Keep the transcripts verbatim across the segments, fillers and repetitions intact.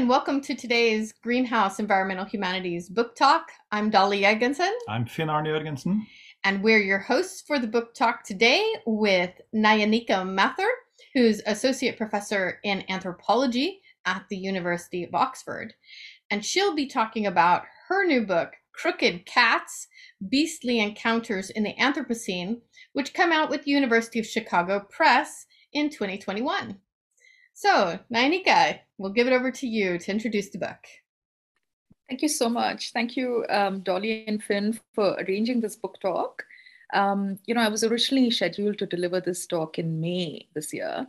and welcome to today's Greenhouse Environmental Humanities Book Talk. I'm Dolly Jørgensen. I'm Finn Arne Jørgensen. And we're your hosts for the book talk today with Nayanika Mathur, who's Associate Professor in Anthropology at the University of Oxford. And she'll be talking about her new book, Crooked Cats, Beastly Encounters in the Anthropocene, which came out with the University of Chicago Press in twenty twenty-one. So, Nayanika, we'll give it over to you to introduce the book. Thank you so much. Thank you, um, Dolly and Finn, for arranging this book talk. Um, you know, I was originally scheduled to deliver this talk in May this year,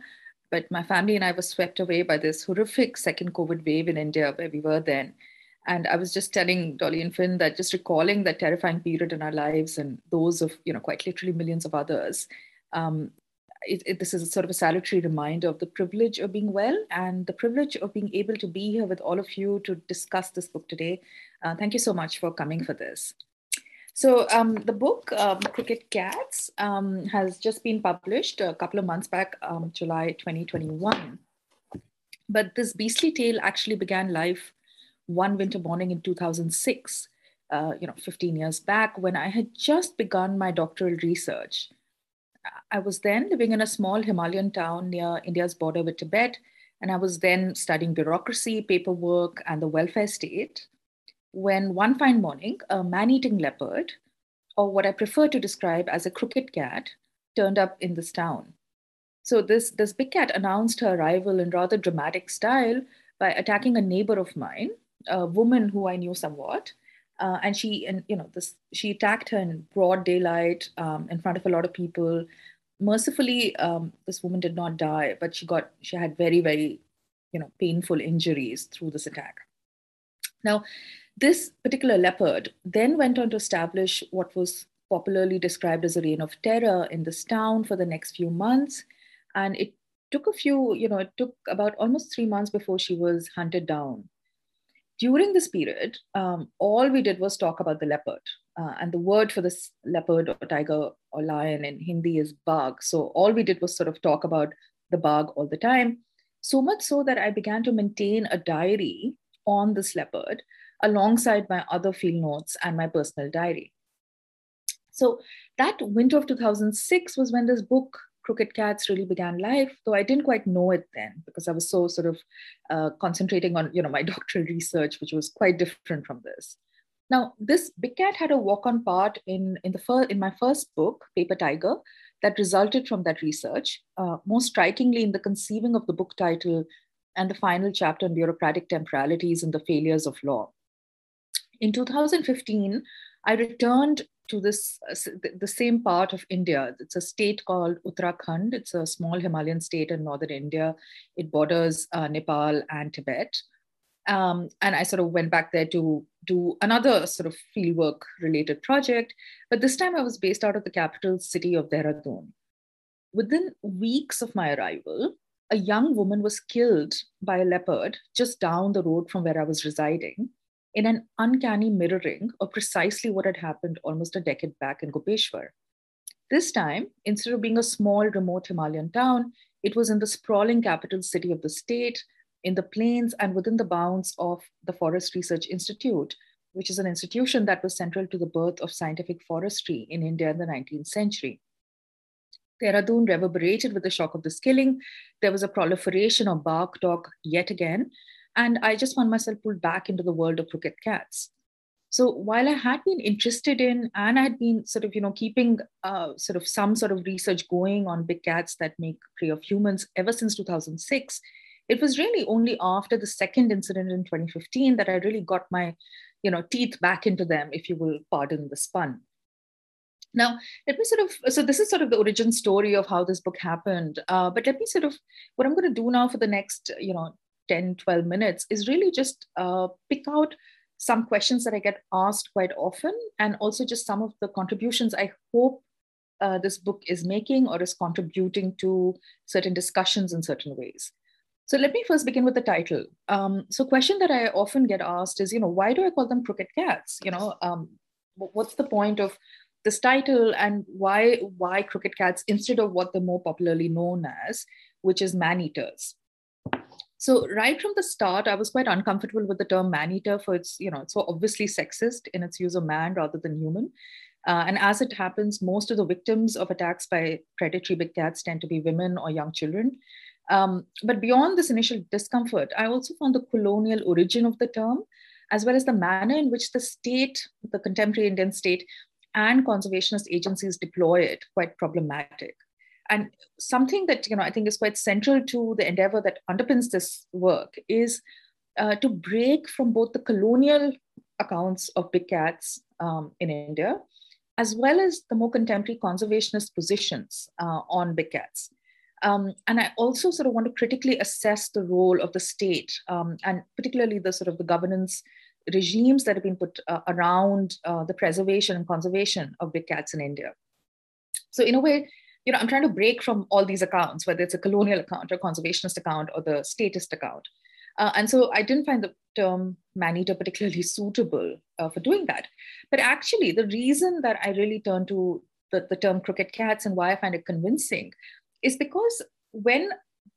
but my family and I were swept away by this horrific second COVID wave in India, where we were then. And I was just telling Dolly and Finn that just recalling that terrifying period in our lives and those of, you know, quite literally millions of others, um, It, it, this is a sort of a salutary reminder of the privilege of being well and the privilege of being able to be here with all of you to discuss this book today. Uh, thank you so much for coming for this. So um, the book, um, Crooked Cats, um, has just been published a couple of months back, um, July twenty twenty-one. But this beastly tale actually began life one winter morning in two thousand six, uh, you know, fifteen years back, when I had just begun my doctoral research. I was then living in a small Himalayan town near India's border with Tibet, and I was then studying bureaucracy, paperwork, and the welfare state, when one fine morning, a man-eating leopard, or what I prefer to describe as a crooked cat, turned up in this town. So this, this big cat announced her arrival in rather dramatic style by attacking a neighbor of mine, a woman who I knew somewhat. Uh, and she, and you know, this, she attacked her in broad daylight um, in front of a lot of people. Mercifully, um, this woman did not die, but she got, she had very, very, you know, painful injuries through this attack. Now, this particular leopard then went on to establish what was popularly described as a reign of terror in this town for the next few months, and it took a few, you know, it took about almost three months before she was hunted down. During this period, um, all we did was talk about the leopard. Uh, and the word for this leopard or tiger or lion in Hindi is bagh. So all we did was sort of talk about the bagh all the time. So much so that I began to maintain a diary on this leopard alongside my other field notes and my personal diary. So that winter of two thousand six was when this book, Crooked Cats, really began life, though I didn't quite know it then because I was so sort of uh, concentrating on, you know, my doctoral research, which was quite different from this. Now, this big cat had a walk-on part in, in, the fir in my first book, Paper Tiger, that resulted from that research, uh, most strikingly in the conceiving of the book title and the final chapter on bureaucratic temporalities and the failures of law. In two thousand fifteen, I returned to this, uh, the same part of India. It's a state called Uttarakhand. It's a small Himalayan state in northern India. It borders uh, Nepal and Tibet. Um, and I sort of went back there to do another sort of fieldwork related project. But this time I was based out of the capital city of Dehradun. Within weeks of my arrival, a young woman was killed by a leopard just down the road from where I was residing, in an uncanny mirroring of precisely what had happened almost a decade back in Gopeshwar. This time, instead of being a small remote Himalayan town, it was in the sprawling capital city of the state, in the plains and within the bounds of the Forest Research Institute, which is an institution that was central to the birth of scientific forestry in India in the nineteenth century. Dehradun reverberated with the shock of this killing. There was a proliferation of bark talk yet again, and I just found myself pulled back into the world of crooked cats. So while I had been interested in, and I had been sort of, you know, keeping uh, sort of some sort of research going on big cats that make prey of humans ever since two thousand six, it was really only after the second incident in twenty fifteen that I really got my, you know, teeth back into them, if you will pardon the pun. Now, let me sort of, so this is sort of the origin story of how this book happened, uh, but let me sort of, what I'm going to do now for the next, you know, ten, twelve minutes is really just uh, pick out some questions that I get asked quite often, and also just some of the contributions I hope uh, this book is making or is contributing to certain discussions in certain ways. So let me first begin with the title. Um, so question that I often get asked is, you know, why do I call them crooked cats? You know, um, what's the point of this title, and why, why crooked cats instead of what they're more popularly known as, which is man-eaters? So right from the start, I was quite uncomfortable with the term man-eater for its, you know, it's so obviously sexist in its use of man rather than human. Uh, and as it happens, most of the victims of attacks by predatory big cats tend to be women or young children. Um, but beyond this initial discomfort, I also found the colonial origin of the term, as well as the manner in which the state, the contemporary Indian state, and conservationist agencies deploy it quite problematic. And something that, you know, I think is quite central to the endeavor that underpins this work is uh, to break from both the colonial accounts of big cats um, in India, as well as the more contemporary conservationist positions uh, on big cats. Um, and I also sort of want to critically assess the role of the state um, and particularly the sort of the governance regimes that have been put uh, around uh, the preservation and conservation of big cats in India. So in a way, you know, I'm trying to break from all these accounts, whether it's a colonial account or conservationist account or the statist account. Uh, and so I didn't find the term man-eater particularly suitable uh, for doing that. But actually, the reason that I really turned to the, the term crooked cats and why I find it convincing is because when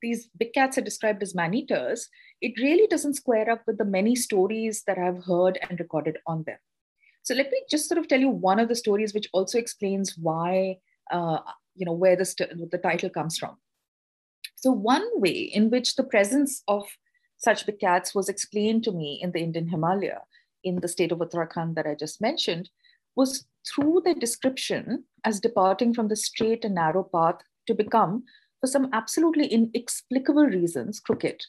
these big cats are described as man-eaters, it really doesn't square up with the many stories that I've heard and recorded on them. So let me just sort of tell you one of the stories which also explains why, uh, you know, where this, the title comes from. So one way in which the presence of such big cats was explained to me in the Indian Himalaya, in the state of Uttarakhand that I just mentioned, was through their description as departing from the straight and narrow path to become, for some absolutely inexplicable reasons, crooked.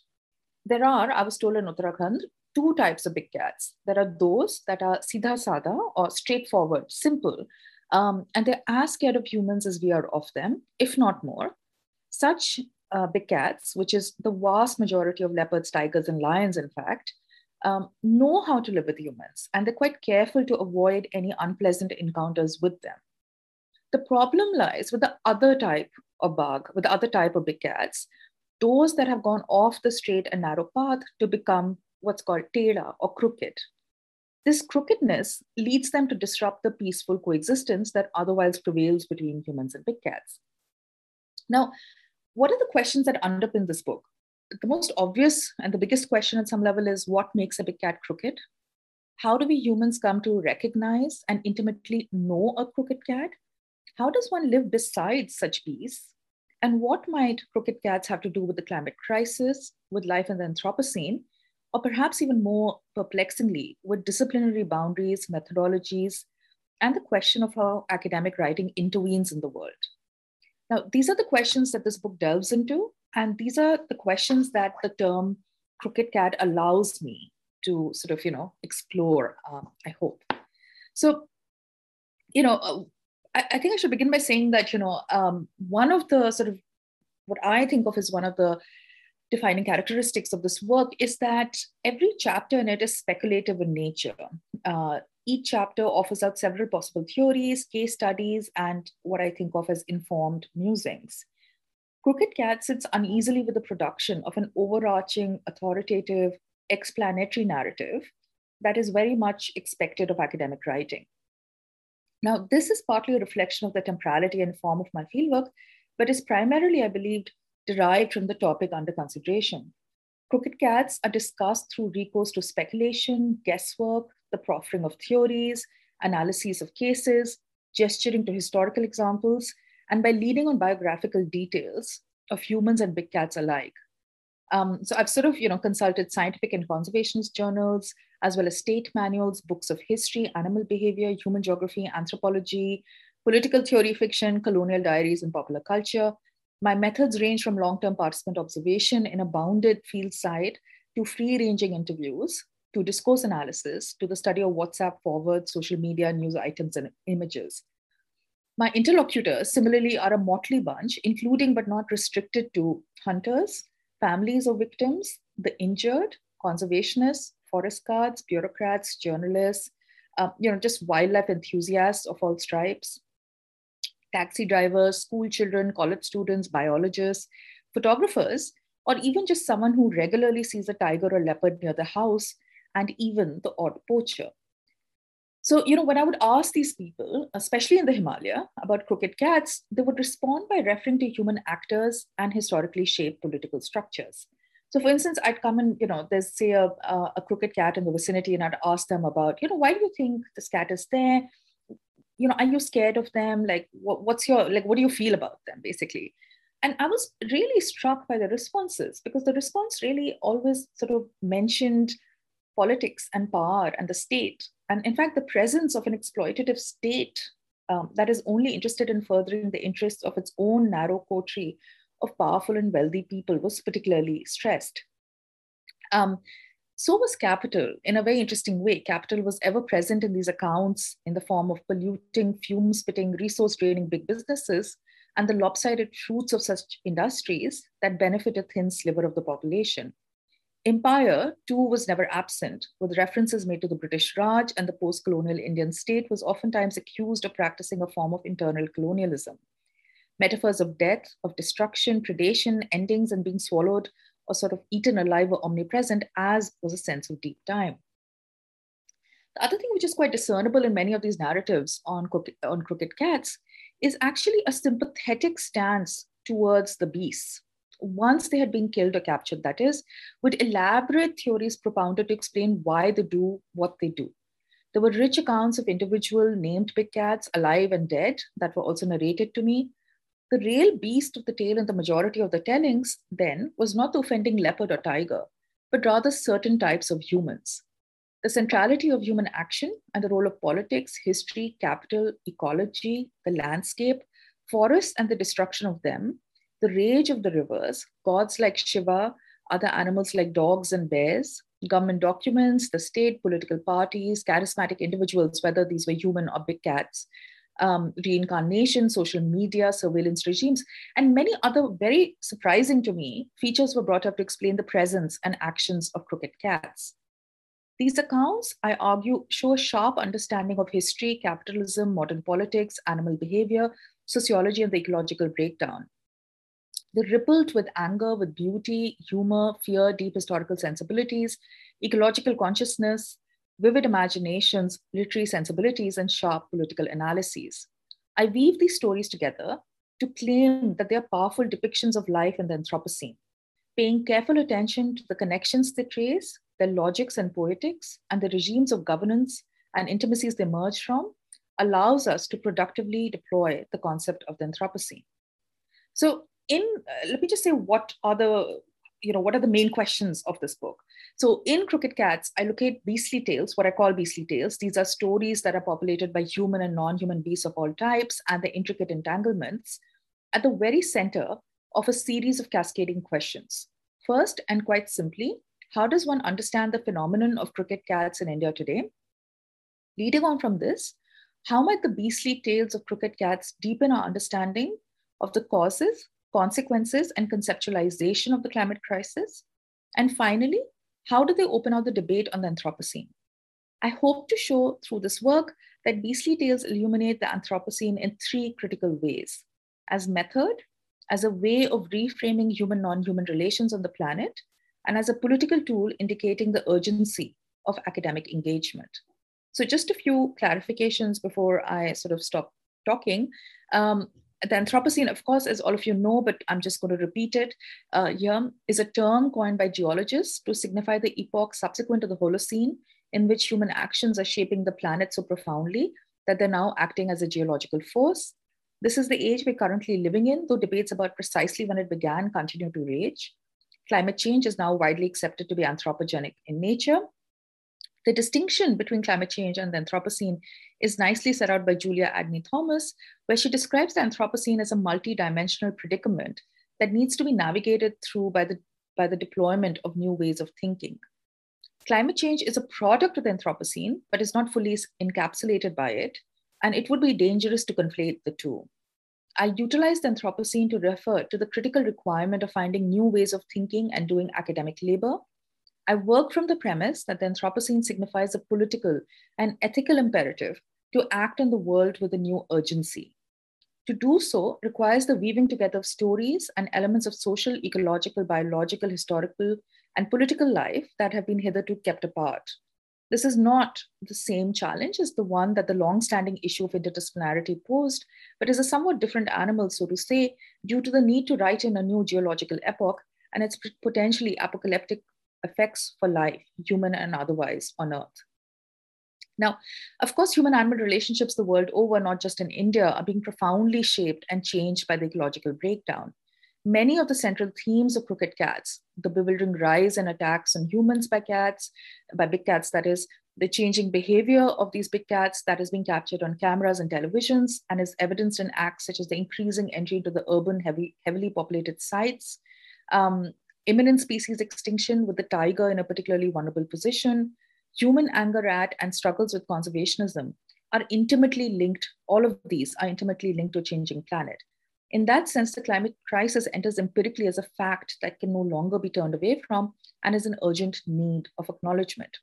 There are, I was told in Uttarakhand, two types of big cats. There are those that are sidha sada or straightforward, simple, um, and they're as scared of humans as we are of them, if not more. Such uh, big cats, which is the vast majority of leopards, tigers, and lions, in fact, um, know how to live with humans, and they're quite careful to avoid any unpleasant encounters with them. The problem lies with the other type of bug, with the other type of big cats, those that have gone off the straight and narrow path to become what's called teda or crooked. This crookedness leads them to disrupt the peaceful coexistence that otherwise prevails between humans and big cats. Now, what are the questions that underpin this book? The most obvious and the biggest question at some level is, what makes a big cat crooked? How do we humans come to recognize and intimately know a crooked cat? How does one live beside such beasts? And what might crooked cats have to do with the climate crisis, with life in the Anthropocene, or perhaps even more perplexingly, with disciplinary boundaries, methodologies, and the question of how academic writing intervenes in the world? Now, these are the questions that this book delves into, and these are the questions that the term crooked cat allows me to sort of, you know, explore, um, I hope. So, you know, uh, I think I should begin by saying that, you know, um, one of the sort of what I think of as one of the defining characteristics of this work is that every chapter in it is speculative in nature. Uh, each chapter offers out several possible theories, case studies, and what I think of as informed musings. Crooked Cat sits uneasily with the production of an overarching, authoritative, explanatory narrative that is very much expected of academic writing. Now, this is partly a reflection of the temporality and form of my fieldwork, but is primarily, I believed, derived from the topic under consideration. Crooked cats are discussed through recourse to speculation, guesswork, the proffering of theories, analyses of cases, gesturing to historical examples, and by leading on biographical details of humans and big cats alike. Um, so I've sort of, you know, consulted scientific and conservationist journals, as well as state manuals, books of history, animal behavior, human geography, anthropology, political theory fiction, colonial diaries, and popular culture. My methods range from long-term participant observation in a bounded field site to free-ranging interviews, to discourse analysis, to the study of WhatsApp forwards, social media, news items, and images. My interlocutors, similarly, are a motley bunch, including but not restricted to hunters, families of victims, the injured, conservationists, forest guards, bureaucrats, journalists, uh, you know, just wildlife enthusiasts of all stripes, taxi drivers, school children, college students, biologists, photographers, or even just someone who regularly sees a tiger or leopard near the house, and even the odd poacher. So, you know, when I would ask these people, especially in the Himalaya, about crooked cats, they would respond by referring to human actors and historically shaped political structures. So for instance, I'd come and, you know, there's say a, a crooked cat in the vicinity, and I'd ask them about, you know, why do you think this cat is there? You know, are you scared of them? Like, what, what's your, like, what do you feel about them, basically? And I was really struck by the responses, because the response really always sort of mentioned politics and power and the state. And in fact, the presence of an exploitative state um, that is only interested in furthering the interests of its own narrow coterie of powerful and wealthy people was particularly stressed. Um, so was capital in a very interesting way. Capital was ever present in these accounts in the form of polluting, fume-spitting, resource-draining big businesses and the lopsided fruits of such industries that benefit a thin sliver of the population. Empire, too, was never absent, with references made to the British Raj, and the post-colonial Indian state was oftentimes accused of practicing a form of internal colonialism. Metaphors of death, of destruction, predation, endings, and being swallowed or sort of eaten alive were omnipresent, as was a sense of deep time. The other thing which is quite discernible in many of these narratives on, on Crooked Cats is actually a sympathetic stance towards the beasts, once they had been killed or captured, that is, with elaborate theories propounded to explain why they do what they do. There were rich accounts of individual named big cats, alive and dead, that were also narrated to me. The real beast of the tale in the majority of the tellings then was not the offending leopard or tiger, but rather certain types of humans. The centrality of human action and the role of politics, history, capital, ecology, the landscape, forests and the destruction of them, the rage of the rivers, gods like Shiva, other animals like dogs and bears, government documents, the state, political parties, charismatic individuals, whether these were human or big cats, um, reincarnation, social media, surveillance regimes, and many other very surprising to me features were brought up to explain the presence and actions of crooked cats. These accounts, I argue, show a sharp understanding of history, capitalism, modern politics, animal behavior, sociology, and the ecological breakdown. They rippled with anger, with beauty, humor, fear, deep historical sensibilities, ecological consciousness, vivid imaginations, literary sensibilities, and sharp political analyses. I weave these stories together to claim that they are powerful depictions of life in the Anthropocene, paying careful attention to the connections they trace, their logics and poetics, and the regimes of governance and intimacies they emerge from, allows us to productively deploy the concept of the Anthropocene. So, In, uh, let me just say, what are the, you know, what are the main questions of this book? So in Crooked Cats, I locate beastly tales, what I call beastly tales. These are stories that are populated by human and non-human beasts of all types and the intricate entanglements at the very center of a series of cascading questions. First, and quite simply, how does one understand the phenomenon of crooked cats in India today? Leading on from this, how might the beastly tales of crooked cats deepen our understanding of the causes, consequences, and conceptualization of the climate crisis? And finally, how do they open out the debate on the Anthropocene? I hope to show through this work that beastly tales illuminate the Anthropocene in three critical ways: as method, as a way of reframing human non-human relations on the planet, and as a political tool indicating the urgency of academic engagement. So just a few clarifications before I sort of stop talking. Um, The Anthropocene, of course, as all of you know, but I'm just going to repeat it uh, here, is a term coined by geologists to signify the epoch subsequent to the Holocene, in which human actions are shaping the planet so profoundly that they're now acting as a geological force. This is the age we're currently living in, though debates about precisely when it began continue to rage. Climate change is now widely accepted to be anthropogenic in nature. The distinction between climate change and the Anthropocene is nicely set out by Julia Adney Thomas, where she describes the Anthropocene as a multi-dimensional predicament that needs to be navigated through by the, by the deployment of new ways of thinking. Climate change is a product of the Anthropocene, but is not fully encapsulated by it, and it would be dangerous to conflate the two. I utilize the Anthropocene to refer to the critical requirement of finding new ways of thinking and doing academic labor. I work from the premise that the Anthropocene signifies a political and ethical imperative to act on the world with a new urgency. To do so requires the weaving together of stories and elements of social, ecological, biological, historical, and political life that have been hitherto kept apart. This is not the same challenge as the one that the long-standing issue of interdisciplinarity posed, but is a somewhat different animal, so to say, due to the need to write in a new geological epoch and its potentially apocalyptic effects for life, human and otherwise, on Earth. Now, of course, human-animal relationships the world over, not just in India, are being profoundly shaped and changed by the ecological breakdown. Many of the central themes of Crooked Cats, the bewildering rise and attacks on humans by cats, by big cats, that is, the changing behavior of these big cats that is being captured on cameras and televisions and is evidenced in acts such as the increasing entry into the urban heavy, heavily populated sites, um, imminent species extinction with the tiger in a particularly vulnerable position, human anger at and struggles with conservationism are intimately linked, all of these are intimately linked to a changing planet. In that sense, the climate crisis enters empirically as a fact that can no longer be turned away from and is an urgent need of acknowledgement.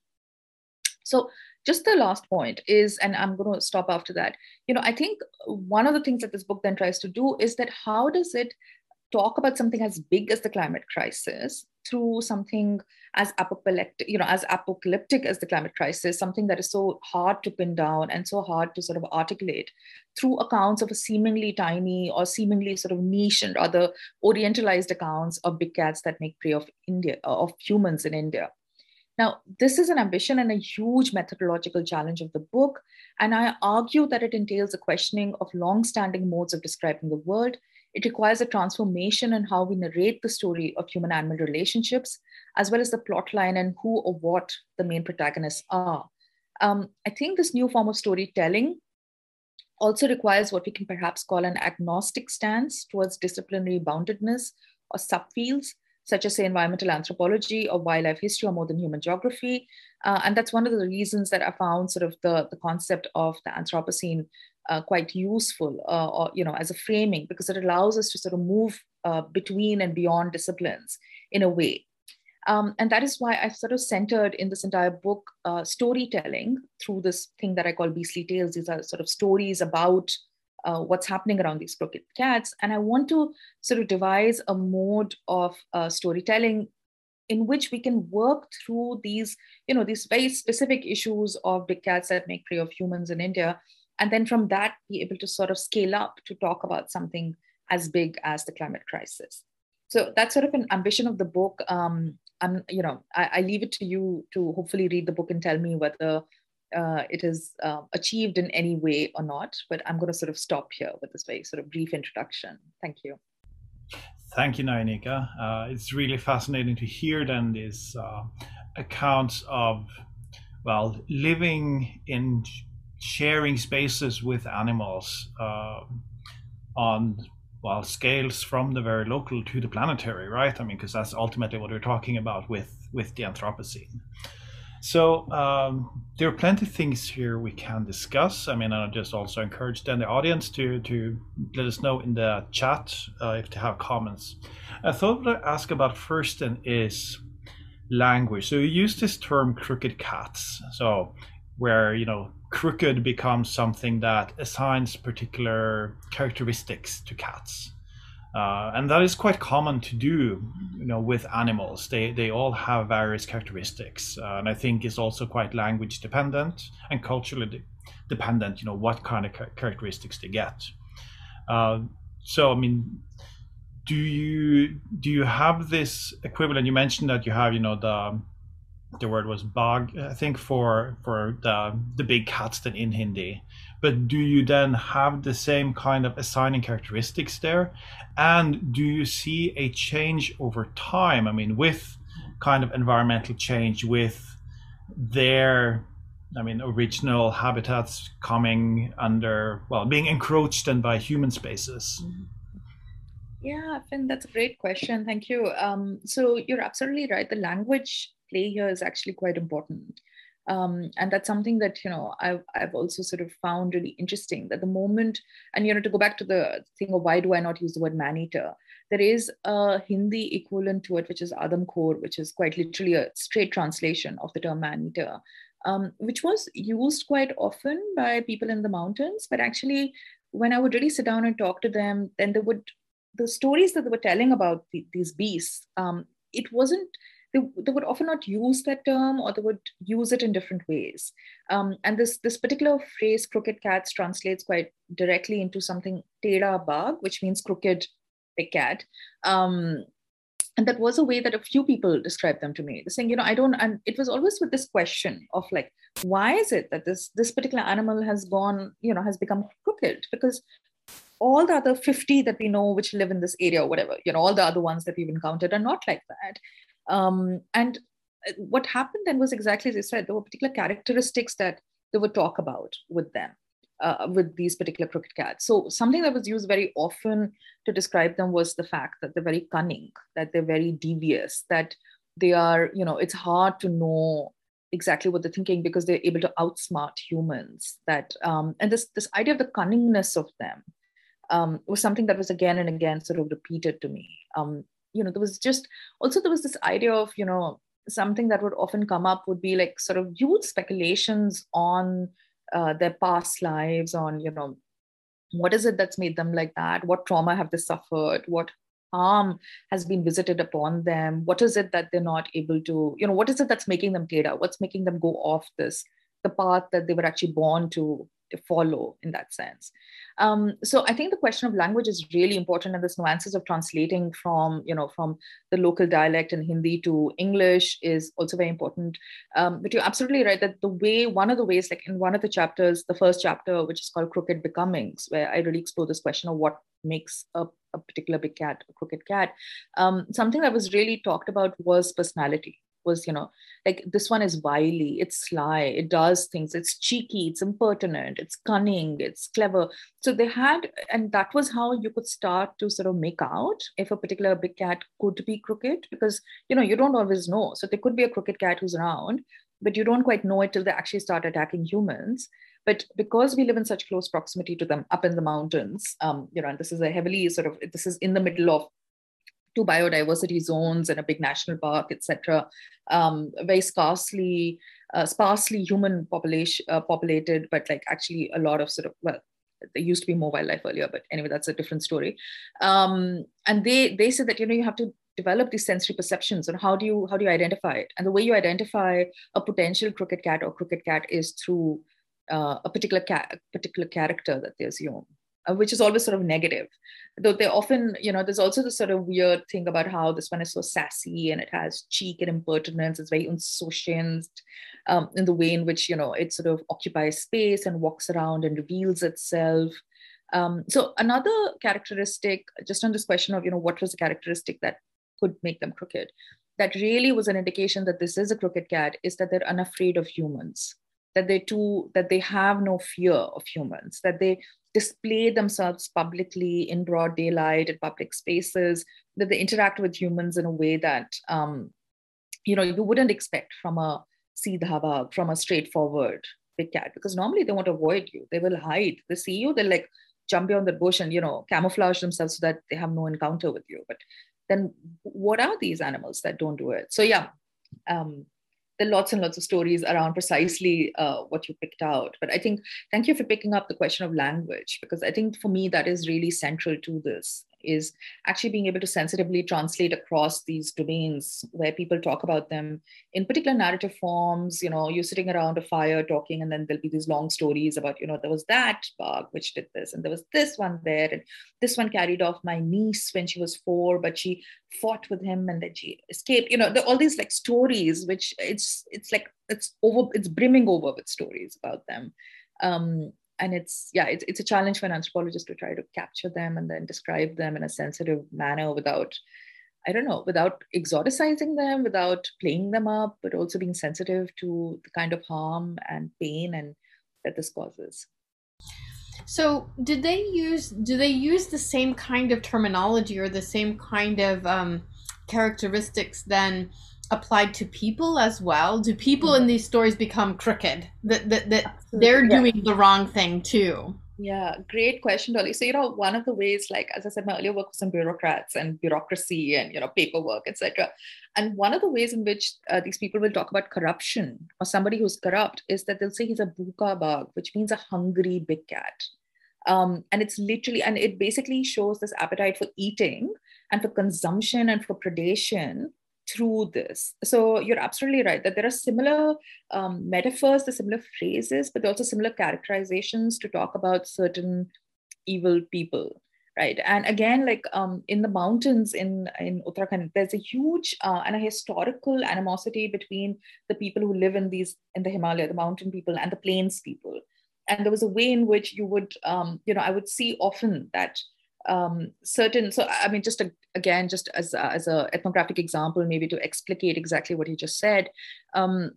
So just the last point is, and I'm going to stop after that, you know, I think one of the things that this book then tries to do is that how does it talk about something as big as the climate crisis through something as apocalyptic, you know, as apocalyptic as the climate crisis, something that is so hard to pin down and so hard to sort of articulate through accounts of a seemingly tiny or seemingly sort of niche and rather orientalized accounts of big cats that make prey of India, of humans in India. Now, this is an ambition and a huge methodological challenge of the book. And I argue that it entails a questioning of long-standing modes of describing the world. It requires a transformation in how we narrate the story of human-animal relationships, as well as the plot line and who or what the main protagonists are. Um, I think this new form of storytelling also requires what we can perhaps call an agnostic stance towards disciplinary boundedness or subfields, such as, say, environmental anthropology or wildlife history or more than human geography. Uh, and that's one of the reasons that I found sort of the, the concept of the Anthropocene uh, quite useful, uh, or, you know, as a framing, because it allows us to sort of move uh, between and beyond disciplines in a way. Um, and that is why I've sort of centered in this entire book uh, storytelling through this thing that I call Beastly Tales. These are sort of stories about Uh, what's happening around these crooked cats. And I want to sort of devise a mode of uh, storytelling in which we can work through these, you know, these very specific issues of big cats that make prey of humans in India. And then from that, be able to sort of scale up to talk about something as big as the climate crisis. So that's sort of an ambition of the book. Um, I'm, you know, I, I leave it to you to hopefully read the book and tell me whether Uh, it is uh, achieved in any way or not, but I'm going to sort of stop here with this very sort of brief introduction. Thank you. Thank you, Nayanika. Uh, it's really fascinating to hear then these uh, accounts of, well, living in sharing spaces with animals uh, on, well, scales from the very local to the planetary, right? I mean, because that's ultimately what we're talking about with, with the Anthropocene. So um, there are plenty of things here we can discuss. I mean, I just also encourage then the audience to, to let us know in the chat uh, if they have comments. I thought I'd ask about first then is language. So you use this term crooked cats. So where, you know, crooked becomes something that assigns particular characteristics to cats. Uh, and that is quite common to do, you know, with animals. They they all have various characteristics, uh, and I think it's also quite language dependent and culturally de dependent. You know, what kind of characteristics they get. Uh, so, I mean, do you do you have this equivalent? You mentioned that you have, you know, the the word was bag, I think, for for the the big cats that in Hindi. But do you then have the same kind of assigning characteristics there? And do you see a change over time? I mean, with kind of environmental change, with their, I mean, original habitats coming under, well, being encroached on by human spaces? Mm-hmm. Yeah, Finn, that's a great question. Thank you. Um, so you're absolutely right. The language play here is actually quite important. Um, and that's something that, you know, I've, I've also sort of found really interesting that the moment, and, you know, to go back to the thing of why do I not use the word man-eater, there is a Hindi equivalent to it, which is Adamkhor, which is quite literally a straight translation of the term man-eater, um, which was used quite often by people in the mountains. But actually, when I would really sit down and talk to them, then they would, the stories that they were telling about the, these beasts, um, it wasn't, They, they would often not use that term, or they would use it in different ways. Um, and this, this particular phrase, crooked cats, translates quite directly into something Teda Bag, which means crooked big cat. Um, And that was a way that a few people described them to me. They're saying, you know, I don't, and it was always with this question of like, why is it that this, this particular animal has gone, you know, has become crooked? Because all the other fifty that we know, which live in this area or whatever, you know, all the other ones that we've encountered are not like that. Um, and what happened then was exactly as I said, there were particular characteristics that there were talk about with them. Uh, with these particular crooked cats. So something that was used very often to describe them was the fact that they're very cunning, that they're very devious, that they are, you know, it's hard to know exactly what they're thinking because they're able to outsmart humans. That um, and this, this idea of the cunningness of them um, was something that was again and again sort of repeated to me. Um, you know, there was just, also there was this idea of, you know, something that would often come up would be like sort of huge speculations on Uh, their past lives, on, you know, what is it that's made them like that? What trauma have they suffered? What harm has been visited upon them? What is it that they're not able to, you know, what is it that's making them tear out? What's making them go off this, the path that they were actually born to follow in that sense? Um, so I think the question of language is really important, and this nuances of translating from, you know, from the local dialect in Hindi to English is also very important. Um, but you're absolutely right that the way, one of the ways, like in one of the chapters, the first chapter, which is called Crooked Becomings, where I really explore this question of what makes a, a particular big cat a crooked cat. Um, something that was really talked about was personality. Was, you know, like this one is wily, it's sly, it does things, it's cheeky, it's impertinent, it's cunning, it's clever. So they had, and that was how you could start to sort of make out if a particular big cat could be crooked, because, you know, you don't always know. So there could be a crooked cat who's around, but you don't quite know it till they actually start attacking humans. But because we live in such close proximity to them up in the mountains, um, you know, and this is a heavily sort of, this is in the middle of two biodiversity zones and a big national park, et cetera. Um, very scarcely, uh, sparsely human population uh, populated, but like actually a lot of sort of, well, there used to be more wildlife earlier, but anyway, that's a different story. Um, and they they said that, you know, you have to develop these sensory perceptions on how do you how do you identify it? And the way you identify a potential crooked cat or crooked cat is through uh, a particular cat, particular character that they assume. Uh, which is always sort of negative, though they often, you know, there's also this sort of weird thing about how this one is so sassy and it has cheek and impertinence. It's very insouciant um, in the way in which, you know, it sort of occupies space and walks around and reveals itself. Um, so another characteristic, just on this question of, you know, what was the characteristic that could make them crooked, that really was an indication that this is a crooked cat, is that they're unafraid of humans, that they too, that they have no fear of humans, that they display themselves publicly in broad daylight, in public spaces, that they interact with humans in a way that, um, you know, you wouldn't expect from a seedha bhag, from a straightforward big cat, because normally they want to avoid you. They will hide. They see you, they'll like jump on the bush and, you know, camouflage themselves so that they have no encounter with you. But then what are these animals that don't do it? So yeah, um, there are lots and lots of stories around precisely uh, what you picked out. But I think, thank you for picking up the question of language, because I think for me, that is really central to this, is actually being able to sensitively translate across these domains where people talk about them in particular narrative forms. You know, you're sitting around a fire talking, and then there'll be these long stories about, you know, there was that bug which did this, and there was this one there, and this one carried off my niece when she was four, but she fought with him and then she escaped. You know, all these like stories, which it's, it's like, it's over, it's brimming over with stories about them. Um, And it's, yeah, it's, it's a challenge for an anthropologist to try to capture them and then describe them in a sensitive manner without, I don't know, without exoticizing them, without playing them up, but also being sensitive to the kind of harm and pain and that this causes. So did they use, do they use the same kind of terminology or the same kind of um, characteristics then applied to people as well? Do people in these stories become crooked? That that, that they're doing yeah. the wrong thing too? Yeah, great question, Dolly. So, you know, one of the ways, like, as I said, my earlier work was on bureaucrats and bureaucracy and, you know, paperwork, et cetera. And one of the ways in which uh, these people will talk about corruption or somebody who's corrupt is that they'll say he's a bhuka bagh, which means a hungry big cat. Um, and it's literally, and it basically shows this appetite for eating and for consumption and for predation through this. So you're absolutely right that there are similar um, metaphors, the similar phrases, but also similar characterizations to talk about certain evil people. right? And again, like um, in the mountains in, in Uttarakhand, there's a huge uh, and a historical animosity between the people who live in these, in the Himalaya, the mountain people and the plains people. And there was a way in which you would, um, you know, I would see often that um, certain, so I mean, just a, again, just as a, as a ethnographic example, maybe to explicate exactly what he just said, um,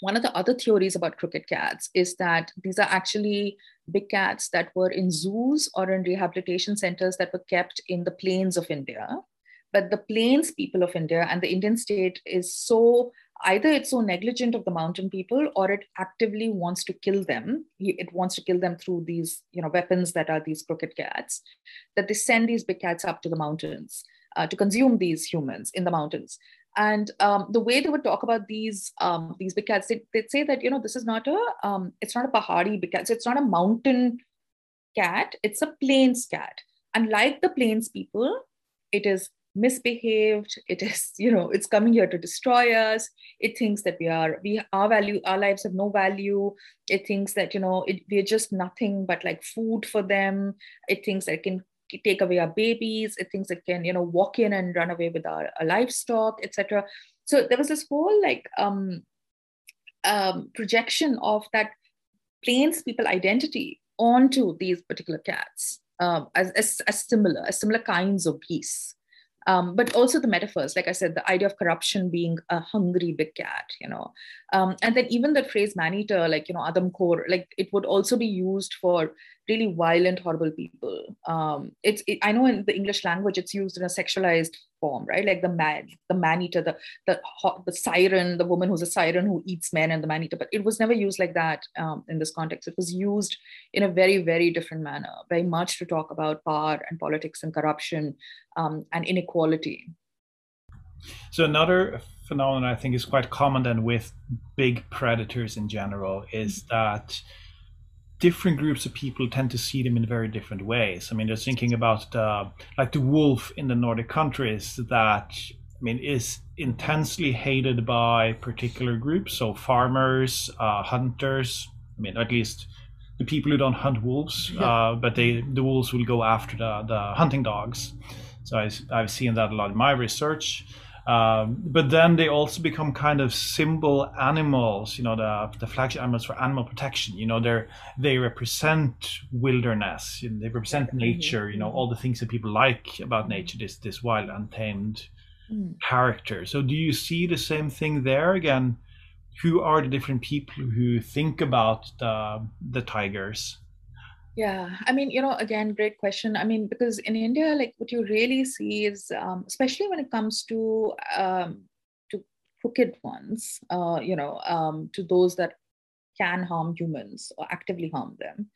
one of the other theories about crooked cats is that these are actually big cats that were in zoos or in rehabilitation centers that were kept in the plains of India. But the plains people of India and the Indian state is so, either it's so negligent of the mountain people or it actively wants to kill them. It wants to kill them through these, you know, weapons that are these crooked cats, that they send these big cats up to the mountains uh, to consume these humans in the mountains. And um, the way they would talk about these um, these big cats, they, they'd say that, you know, this is not a, um, it's not a Pahari big cat. So it's not a mountain cat, it's a plains cat. And like the plains people, it is misbehaved. It is, you know, it's coming here to destroy us. It thinks that we are, we our value, our lives have no value. It thinks that, you know, it, we're just nothing but like food for them. It thinks that it can take away our babies, it thinks it can, you know, walk in and run away with our, our livestock, et cetera. So there was this whole like um, um, projection of that plains people identity onto these particular cats um, as, as, as similar, as similar kinds of beasts. Um, but also the metaphors, like I said, the idea of corruption being a hungry big cat, you know. Um, and then even the phrase man-eater, like, you know, Adam Khor, like it would also be used for really violent, horrible people. Um, it's, it, I know in the English language, it's used in a sexualized form, right? Like the man, the man-eater, the, the, the siren, the woman who's a siren who eats men and the man-eater, but it was never used like that um, in this context. It was used in a very, very different manner, very much to talk about power and politics and corruption um, and inequality. So another phenomenon I think is quite common then with big predators in general is that different groups of people tend to see them in very different ways. I mean, just thinking about the, like the wolf in the Nordic countries that, I mean, is intensely hated by particular groups. So farmers, uh, hunters, I mean, at least the people who don't hunt wolves, yeah. uh, but they, the wolves will go after the, the hunting dogs. So I, I've seen that a lot in my research. Um, but then they also become kind of symbol animals, you know, the, the flagship animals for animal protection. You know, they're, they represent wilderness, you know, they represent nature, you know, all the things that people like about nature, this, this wild, untamed mm. character. So do you see the same thing there again? Who are the different people who think about the, the tigers? Yeah, I mean, you know, again, great question. I mean, because in India, like what you really see is, um, especially when it comes to um, to crooked ones, uh, you know, um, to those that can harm humans or actively harm them,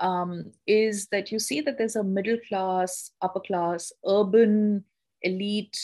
um, is that you see that there's a middle class, upper class, urban, elite,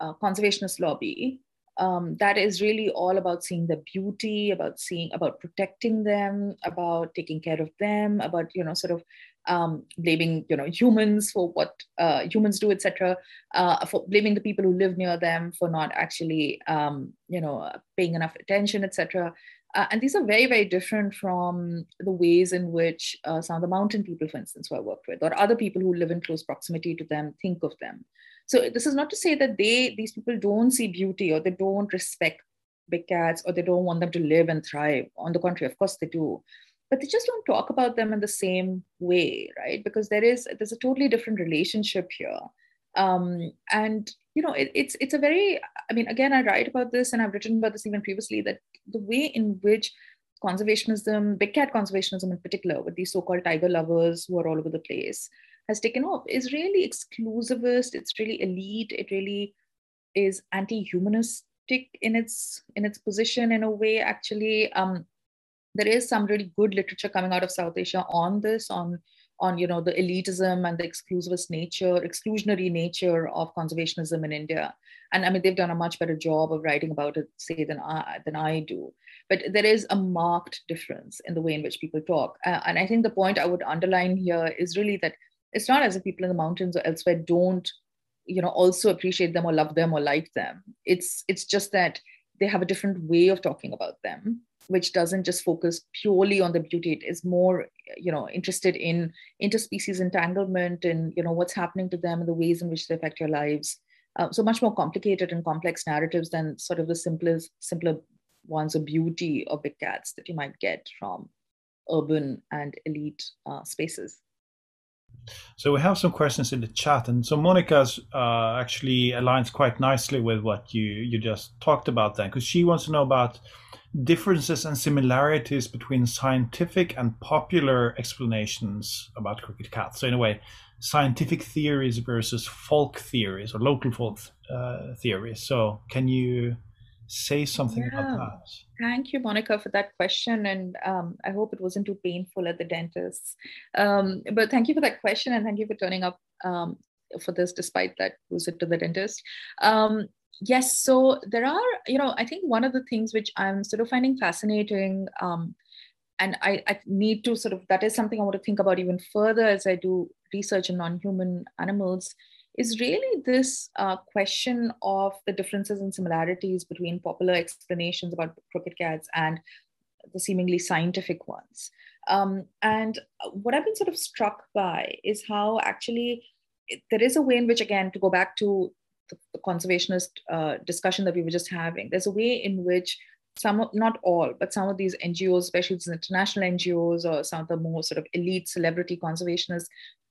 uh, conservationist lobby um, that is really all about seeing the beauty, about seeing, about protecting them, about taking care of them, about, you know, sort of um, blaming, you know, humans for what uh, humans do, et cetera, uh, for blaming the people who live near them for not actually, um, you know, paying enough attention, et cetera. Uh, and these are very, very different from the ways in which uh, some of the mountain people, for instance, who I worked with, or other people who live in close proximity to them, think of them. So this is not to say that they, these people don't see beauty or they don't respect big cats or they don't want them to live and thrive. On the contrary, of course they do, but they just don't talk about them in the same way, right? Because there is, there's a totally different relationship here. Um, and, you know, it, it's, it's a very, I mean, again, I write about this and I've written about this even previously, that the way in which conservationism, big cat conservationism in particular, with these so-called tiger lovers who are all over the place, has taken off is really exclusivist. It's really elite. It really is anti-humanistic in its in its position in a way. Actually, um, there is some really good literature coming out of South Asia on this, on on you know the elitism and the exclusivist nature, exclusionary nature of conservationism in India. And I mean they've done a much better job of writing about it, say, than I than I do. But there is a marked difference in the way in which people talk. Uh, and I think the point I would underline here is really that it's not as if people in the mountains or elsewhere don't, you know, also appreciate them or love them or like them. It's, it's just that they have a different way of talking about them. which doesn't just focus purely on the beauty. It is more, you know, interested in interspecies entanglement and, you know, what's happening to them and the ways in which they affect your lives. Uh, so much more complicated and complex narratives than sort of the simplest, simpler ones of beauty of big cats that you might get from urban and elite uh, spaces. So we have some questions in the chat, and so Monica's uh, actually aligns quite nicely with what you, you just talked about then, because she wants to know about differences and similarities between scientific and popular explanations about crooked cats. So in a way, scientific theories versus folk theories or local folk uh, theories. So can you say something yeah. about that? Thank you, Monica, for that question. And um, I hope it wasn't too painful at the dentist's. Um, but thank you for that question. And thank you for turning up um, for this, despite that visit to the dentist. Um, Yes, so there are, you know, I think one of the things which I'm sort of finding fascinating, um, and I, I need to sort of, that is something I want to think about even further as I do research in non-human animals, is really this uh, question of the differences and similarities between popular explanations about crooked cats and the seemingly scientific ones. Um, and what I've been sort of struck by is how actually there is a way in which, again, to go back to the conservationist uh, discussion that we were just having, there's a way in which some, not all, but some of these N G Os, especially these international N G Os or some of the more sort of elite celebrity conservationists,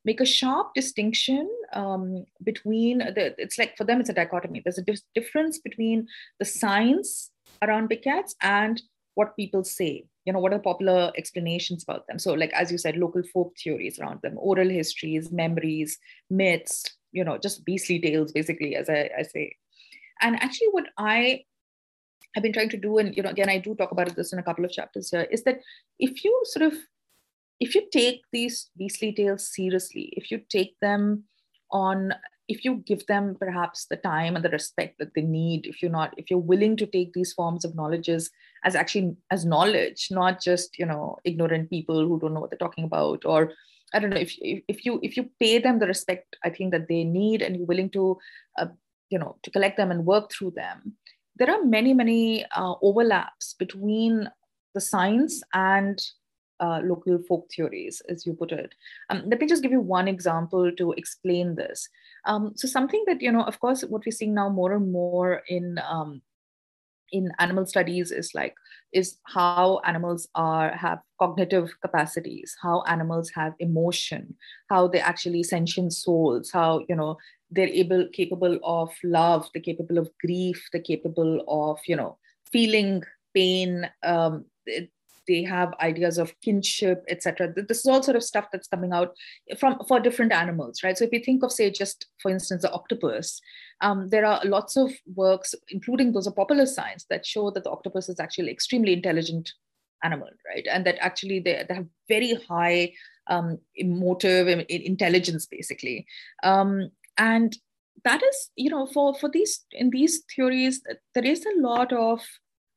make a sharp distinction um, between, the, it's like for them, it's a dichotomy. There's a dif- difference between the science around big cats and what people say, you know, what are the popular explanations about them. So like, as you said, local folk theories around them, oral histories, memories, myths, you know, just beastly tales, basically, as I, I say. And actually what I have been trying to do, and, you know, again, I do talk about this in a couple of chapters here, is that if you sort of, if you take these beastly tales seriously, if you take them on, if you give them perhaps the time and the respect that they need, if you're not, if you're willing to take these forms of knowledges as actually, as knowledge, not just, you know, ignorant people who don't know what they're talking about, or I don't know, if, if you if you pay them the respect I think that they need, and you're willing to, uh, you know, to collect them and work through them, there are many, many uh, overlaps between the science and uh, local folk theories, as you put it. Um, let me just give you one example to explain this. Um, so something that, you know, of course, what we're seeing now more and more in um, in animal studies is like, is how animals are, have cognitive capacities, how animals have emotion, how they actually sentient souls, how, you know, they're able, capable of love, they're capable of grief, they're capable of, you know, feeling pain, um, it, they have ideas of kinship, et cetera. This is all sort of stuff that's coming out from for different animals, right? So if you think of, say, just for instance, the octopus, um, there are lots of works, including those of popular science, that show that the octopus is actually an extremely intelligent animal, right? And that actually they, they have very high um, emotive intelligence, basically. Um, and that is, you know, for, for these, in these theories, there is a lot of,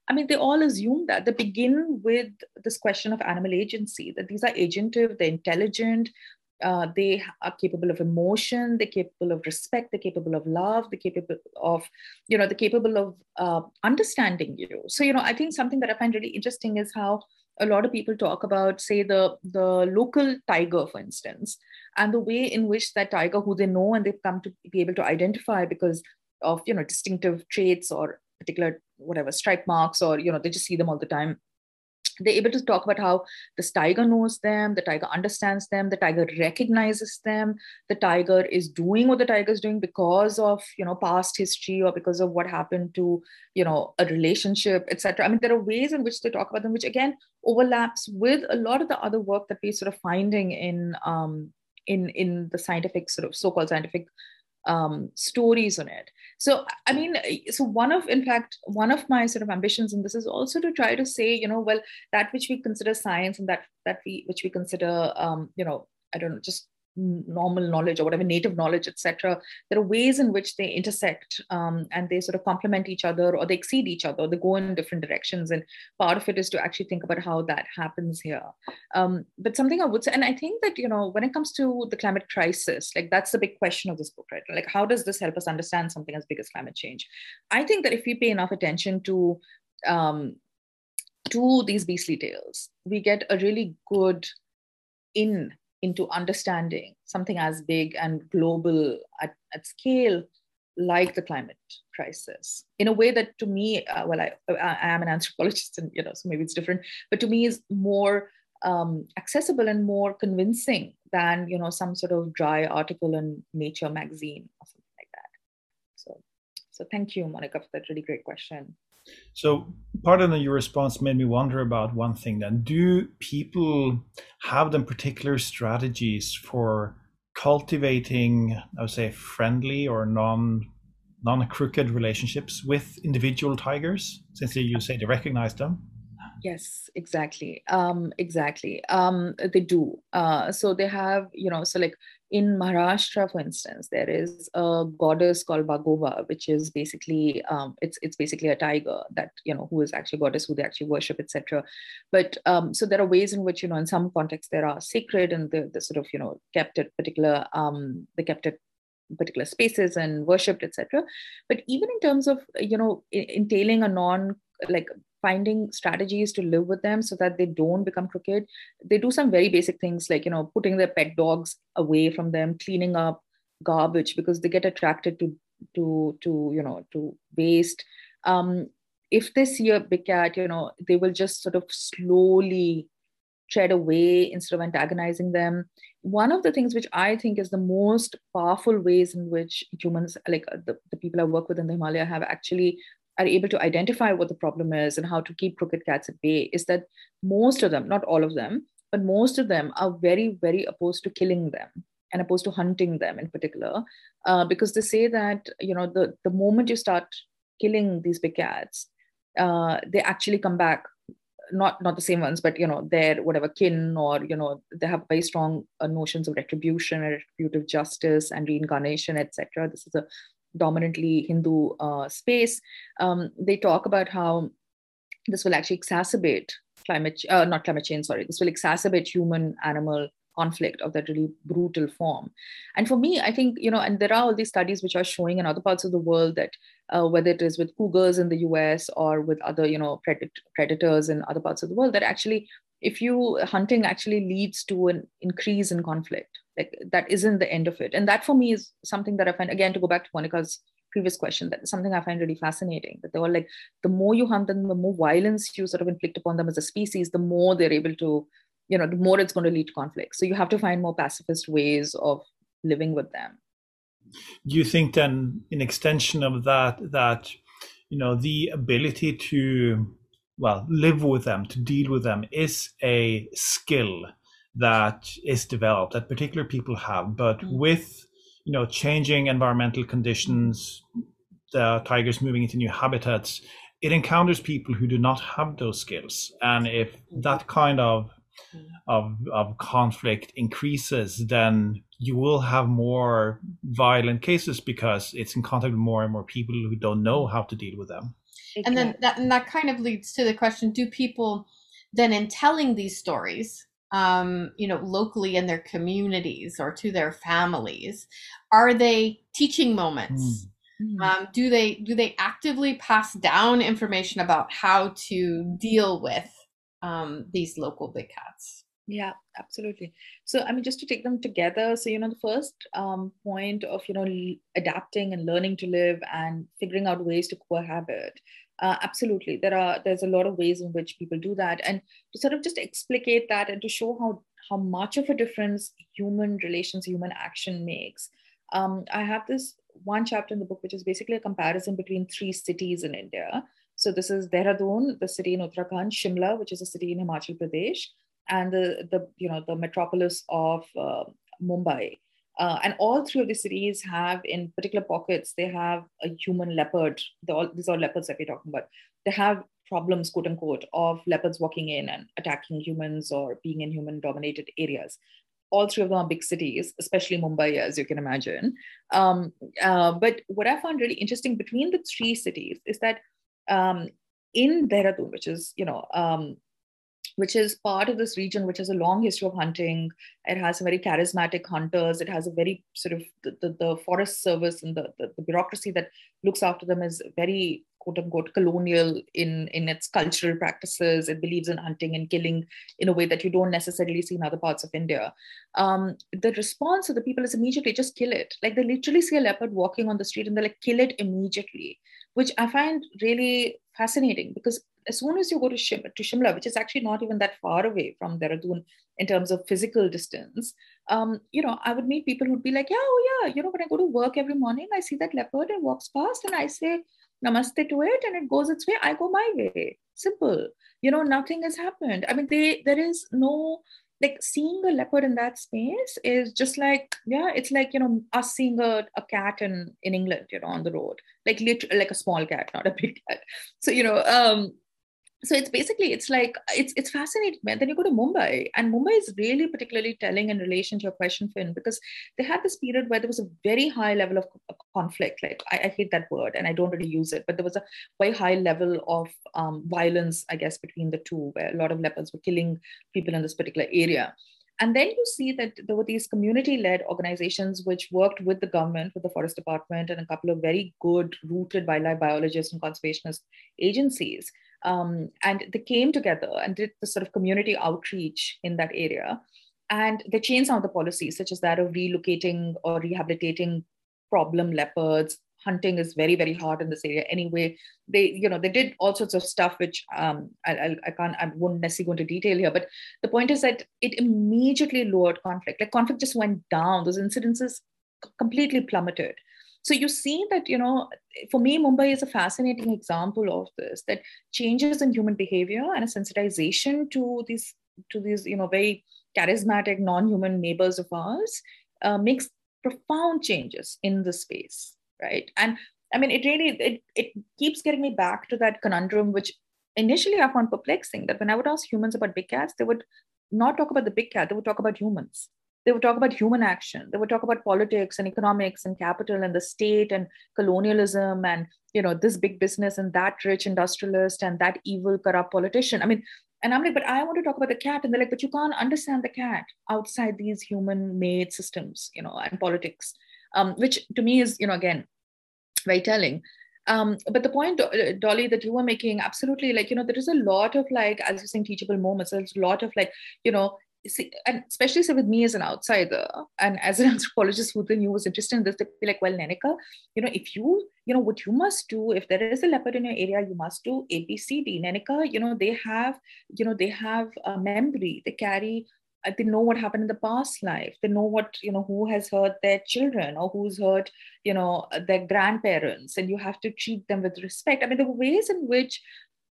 I mean, they all assume that. They begin with this question of animal agency, that these are agentive, they're intelligent, uh, they are capable of emotion, they're capable of respect, they're capable of love, they're capable of, you know, they're capable of uh, understanding you. So, you know, I think something that I find really interesting is how a lot of people talk about, say, the, the local tiger, for instance, and the way in which that tiger, who they know and they've come to be able to identify because of, you know, distinctive traits or particular whatever stripe marks, or, you know, they just see them all the time. They're able to talk about how this tiger knows them, the tiger understands them, the tiger recognizes them, the tiger is doing what the tiger is doing because of, you know, past history or because of what happened to, you know, a relationship, et cetera. I mean, there are ways in which they talk about them, which again overlaps with a lot of the other work that we're sort of finding in um, in in the scientific sort of so-called scientific Um, stories on it. So, I mean, so one of, in fact, one of my sort of ambitions in this is also to try to say, you know, well, that which we consider science and that that we which we consider, um, you know, I don't know, just normal knowledge or whatever, native knowledge, et cetera. There are ways in which they intersect um, and they sort of complement each other, or they exceed each other, or they go in different directions. And part of it is to actually think about how that happens here. Um, but something I would say, and I think that, you know, when it comes to the climate crisis, like that's the big question of this book, right? Like, how does this help us understand something as big as climate change? I think that if we pay enough attention to um, to these beastly tales, we get a really good in into understanding something as big and global at, at scale like the climate crisis, in a way that to me, uh, well, I, I am an anthropologist, and you know, so maybe it's different, but to me is more um, accessible and more convincing than, you know, some sort of dry article in Nature magazine or something like that. So, so thank you, Monica, for that really great question. So part of your response made me wonder about one thing then. Do people have them particular strategies for cultivating, I would say, friendly or non, non-crooked relationships with individual tigers, since you say they recognize them? Yes, exactly. Um, exactly. Um, they do. Uh, so they have, you know, so like in Maharashtra, for instance, there is a goddess called Bhagoba, which is basically, um, it's it's basically a tiger that, you know, who is actually goddess, who they actually worship, et cetera. But um, so there are ways in which, you know, in some contexts there are sacred, and the the sort of, you know, kept at particular, um, they kept at particular spaces and worshipped, et cetera. But even in terms of, you know, entailing a non, like, finding strategies to live with them so that they don't become crooked, they do some very basic things like, you know, putting their pet dogs away from them, cleaning up garbage because they get attracted to, to, to you know, to waste. Um, if they see a big cat, you know, they will just sort of slowly tread away instead of antagonizing them. One of the things which I think is the most powerful ways in which humans, like the, the people I work with in the Himalaya, have actually are able to identify what the problem is and how to keep crooked cats at bay, is that most of them, not all of them, but most of them are very, very opposed to killing them and opposed to hunting them in particular, uh, because they say that, you know, the, the moment you start killing these big cats, uh, they actually come back, not, not the same ones, but, you know, their whatever kin, or, you know, they have very strong uh, notions of retribution and retributive justice and reincarnation, et cetera. This is a dominantly Hindu uh, space. Um, they talk about how this will actually exacerbate climate, uh, not climate change, sorry, this will exacerbate human-animal conflict of that really brutal form. And for me, I think, you know, and there are all these studies which are showing in other parts of the world that uh, whether it is with cougars in the U S or with other, you know, pred predators in other parts of the world, that actually, if you, hunting actually leads to an increase in conflict. Like, that isn't the end of it. And that for me is something that I find, again, to go back to Monica's previous question, that is something I find really fascinating, that they were like, the more you hunt them, the more violence you sort of inflict upon them as a species, the more they're able to, you know, the more it's going to lead to conflict. So you have to find more pacifist ways of living with them. Do you think then, in extension of that, that, you know, the ability to, well, live with them, to deal with them, is a skill that is developed, that particular people have, but mm. with, you know, changing environmental conditions, the tigers moving into new habitats, it encounters people who do not have those skills. And if that kind of, mm. of, of conflict increases, then you will have more violent cases because it's in contact with more and more people who don't know how to deal with them. It and can. then that, and that kind of leads to the question, do people then, in telling these stories, Um, you know, locally in their communities or to their families, are they teaching moments? Mm. Um, do they do they actively pass down information about how to deal with um, these local big cats? Yeah, absolutely. So, I mean, just to take them together. So, you know, the first um, point of, you know, adapting and learning to live and figuring out ways to cohabit. Uh, absolutely. There are, there's a lot of ways in which people do that. And to sort of just explicate that and to show how, how much of a difference human relations, human action makes. Um, I have this one chapter in the book, which is basically a comparison between three cities in India. So this is Dehradun, the city in Uttarakhand, Shimla, which is a city in Himachal Pradesh, and the, the you know, the metropolis of uh, Mumbai. Uh, and all three of the cities have, in particular pockets, they have a human leopard. All, these are leopards that we're talking about. They have problems, quote unquote, of leopards walking in and attacking humans or being in human dominated areas. All three of them are big cities, especially Mumbai, as you can imagine. Um, uh, but what I found really interesting between the three cities is that um, in Dehradun, which is, you know, um, which is part of this region, which has a long history of hunting. It has some very charismatic hunters. It has a very sort of the, the, the forest service and the, the, the bureaucracy that looks after them is very quote unquote colonial in, in its cultural practices. It believes in hunting and killing in a way that you don't necessarily see in other parts of India. Um, the response of the people is immediately just kill it. Like they literally see a leopard walking on the street and they're like, kill it immediately, which I find really fascinating because as soon as you go to, Shim, to Shimla, which is actually not even that far away from Dehradun in terms of physical distance, um, you know, I would meet people who'd be like, yeah, oh yeah, you know, when I go to work every morning, I see that leopard and walks past and I say namaste to it and it goes its way, I go my way, simple. You know, nothing has happened. I mean, they, there is no, like seeing a leopard in that space is just like, yeah, it's like, you know, us seeing a, a cat in, in England, you know, on the road, like literally like a small cat, not a big cat. So, you know, um, so it's basically, it's like, it's it's fascinating. And then you go to Mumbai, and Mumbai is really particularly telling in relation to your question, Finn, because they had this period where there was a very high level of conflict. Like, I, I hate that word and I don't really use it, but there was a very high level of um, violence, I guess, between the two, where a lot of leopards were killing people in this particular area. And then you see that there were these community-led organizations which worked with the government, with the forest department, and a couple of very good rooted wildlife biologists and conservationist agencies. Um, and they came together and did the sort of community outreach in that area. And they changed some of the policies, such as that of relocating or rehabilitating problem leopards. Hunting is very, very hard in this area anyway. They, you know, they did all sorts of stuff, which um, I, I, I can't, I won't necessarily go into detail here, but the point is that it immediately lowered conflict. Like conflict just went down. Those incidences completely plummeted. So you see that, you know, for me, Mumbai is a fascinating example of this, that changes in human behavior and a sensitization to these, to these, you know, very charismatic non-human neighbors of ours uh, makes profound changes in the space. Right. And I mean, it really, it, it keeps getting me back to that conundrum, which initially I found perplexing, that when I would ask humans about big cats, they would not talk about the big cat, they would talk about humans. They would talk about human action. They would talk about politics and economics and capital and the state and colonialism and, you know, this big business and that rich industrialist and that evil corrupt politician. I mean, and I'm like, but I want to talk about the cat. And they're like, but you can't understand the cat outside these human made systems, you know, and politics. Um, which to me is, you know, again, very telling. Um, but the point, Dolly, that you were making, absolutely, like, you know, there is a lot of like, as you're saying, teachable moments, there's a lot of like, you know, see, and especially so with me as an outsider and as an anthropologist who then knew was interested in this, they'd be like, well, Nayanika, you know, if you, you know, what you must do, if there is a leopard in your area, you must do A, B, C, D. Nayanika, you know, they have, you know, they have a memory, they carry, they know what happened in the past life. They know what, you know, who has hurt their children or who's hurt, you know, their grandparents, and you have to treat them with respect. I mean, there were ways in which